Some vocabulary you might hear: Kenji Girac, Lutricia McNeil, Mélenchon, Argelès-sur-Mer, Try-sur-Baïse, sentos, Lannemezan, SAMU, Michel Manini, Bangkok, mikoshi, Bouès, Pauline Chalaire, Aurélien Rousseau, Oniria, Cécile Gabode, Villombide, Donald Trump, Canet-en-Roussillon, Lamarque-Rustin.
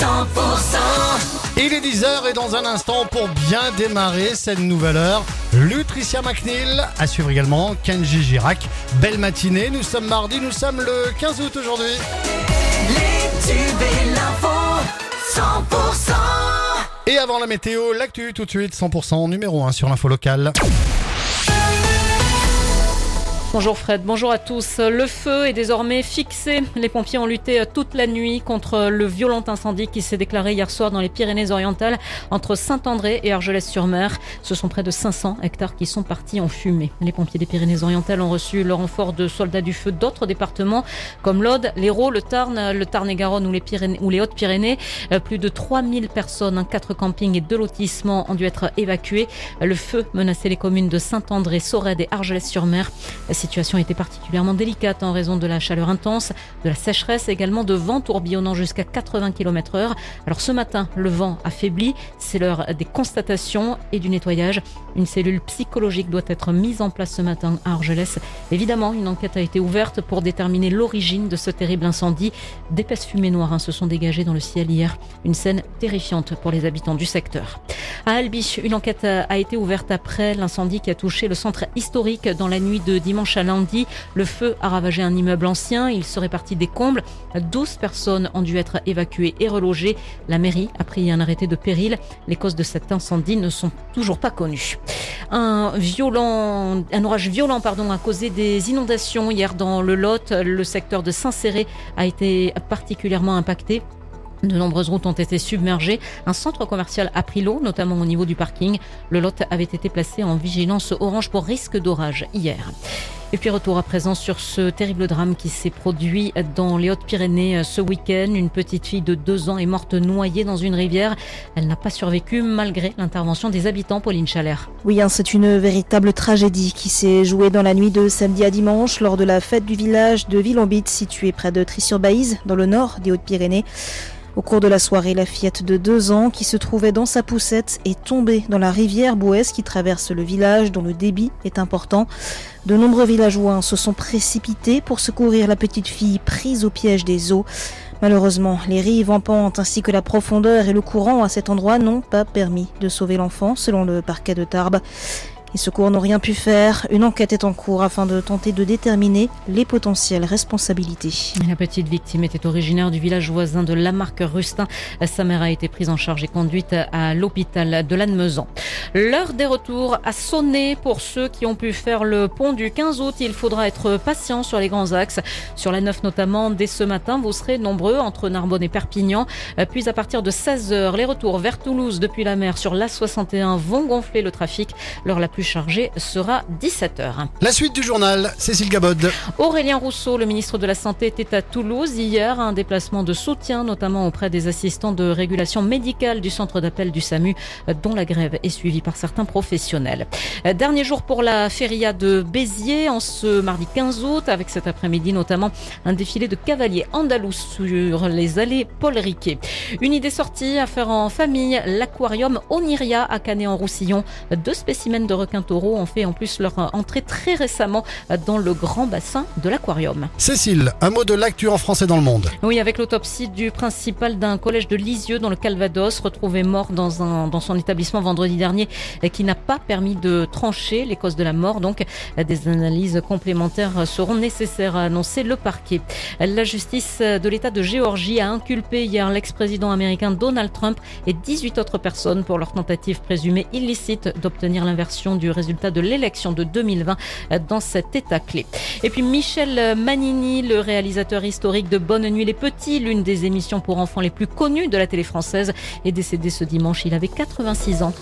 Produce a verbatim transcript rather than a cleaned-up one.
cent pour cent. Il est dix heures et dans un instant, pour bien démarrer cette nouvelle heure, Lutricia McNeil, à suivre également Kenji Girac. Belle matinée, nous sommes mardi, nous sommes le quinze août aujourd'hui. Les tubes et l'info, cent pour cent. Et avant la météo, l'actu tout de suite, cent pour cent numéro un sur l'info locale. Bonjour Fred, bonjour à tous. Le feu est désormais fixé. Les pompiers ont lutté toute la nuit contre le violent incendie qui s'est déclaré hier soir dans les Pyrénées-Orientales entre Saint-André et Argelès-sur-Mer. Ce sont près de cinq cents hectares qui sont partis en fumée. Les pompiers des Pyrénées-Orientales ont reçu le renfort de soldats du feu d'autres départements comme l'Aude, l'Hérault, le Tarn, le Tarn-et-Garonne ou les, ou les Hautes-Pyrénées. Plus de trois mille personnes, quatre campings et deux lotissements ont dû être évacués. Le feu menaçait les communes de Saint-André, Sorède et Argelès-sur-Mer. La situation était particulièrement délicate en raison de la chaleur intense, de la sécheresse et également de vents tourbillonnant jusqu'à quatre-vingts kilomètres heure. Alors ce matin, le vent affaiblit, c'est l'heure des constatations et du nettoyage. Une cellule psychologique doit être mise en place ce matin à Argelès. Évidemment, une enquête a été ouverte pour déterminer l'origine de ce terrible incendie. D'épaisses fumées noires hein, se sont dégagées dans le ciel hier. Une scène terrifiante pour les habitants du secteur. À Albi, une enquête a été ouverte après l'incendie qui a touché le centre historique dans la nuit de dimanche à lundi. Le feu a ravagé un immeuble ancien. Il serait parti des combles. douze personnes ont dû être évacuées et relogées. La mairie a pris un arrêté de péril. Les causes de cet incendie ne sont toujours pas connues. Un violent, un orage violent pardon, a causé des inondations hier dans le Lot. Le secteur de Saint-Céré a été particulièrement impacté. De nombreuses routes ont été submergées. Un centre commercial a pris l'eau, notamment au niveau du parking. Le Lot avait été placé en vigilance orange pour risque d'orage hier. Et puis retour à présent sur ce terrible drame qui s'est produit dans les Hautes-Pyrénées ce week-end. Une petite fille de deux ans est morte noyée dans une rivière. Elle n'a pas survécu malgré l'intervention des habitants. Pauline Chalaire. Oui, hein, c'est une véritable tragédie qui s'est jouée dans la nuit de samedi à dimanche lors de la fête du village de Villombide situé près de Try-sur-Baïse dans le nord des Hautes-Pyrénées. Au cours de la soirée, la fillette de deux ans qui se trouvait dans sa poussette est tombée dans la rivière Bouès qui traverse le village dont le débit est important. De nombreux villageois se sont précipités pour secourir la petite fille prise au piège des eaux. Malheureusement, les rives en pente ainsi que la profondeur et le courant à cet endroit n'ont pas permis de sauver l'enfant selon le parquet de Tarbes. Les secours n'ont rien pu faire. Une enquête est en cours afin de tenter de déterminer les potentielles responsabilités. La petite victime était originaire du village voisin de Lamarque-Rustin. Sa mère a été prise en charge et conduite à l'hôpital de Lannemezan. L'heure des retours a sonné pour ceux qui ont pu faire le pont du quinze août. Il faudra être patient sur les grands axes. Sur la neuf notamment, dès ce matin, vous serez nombreux entre Narbonne et Perpignan. Puis à partir de seize heures, les retours vers Toulouse depuis la mer sur l'A soixante et un vont gonfler le trafic. L'heure la plus chargé sera dix-sept heures. La suite du journal, Cécile Gabode. Aurélien Rousseau, le ministre de la Santé, était à Toulouse hier, un déplacement de soutien, notamment auprès des assistants de régulation médicale du centre d'appel du SAMU, dont la grève est suivie par certains professionnels. Dernier jour pour la feria de Béziers, en ce mardi quinze août, avec cet après-midi notamment un défilé de cavaliers andalous sur les allées Paul Riquet. Une idée sortie à faire en famille, l'aquarium Oniria à Canet-en-Roussillon. Deux spécimens de requins taureaux ont fait en plus leur entrée très récemment dans le grand bassin de l'aquarium. Cécile, un mot de l'actu en français dans le monde. Oui, avec l'autopsie du principal d'un collège de Lisieux dans le Calvados, retrouvé mort dans, un, dans son établissement vendredi dernier, qui n'a pas permis de trancher les causes de la mort. Donc, des analyses complémentaires seront nécessaires, a annoncé le parquet. La justice de l'État de Géorgie a inculpé hier l'ex-président américain Donald Trump et dix-huit autres personnes pour leur tentative présumée illicite d'obtenir l'inversion du du résultat de l'élection de deux mille vingt dans cet état clé. Et puis Michel Manini, le réalisateur historique de Bonne Nuit les Petits, l'une des émissions pour enfants les plus connues de la télé française, est décédé ce dimanche. Il avait quatre-vingt-six ans.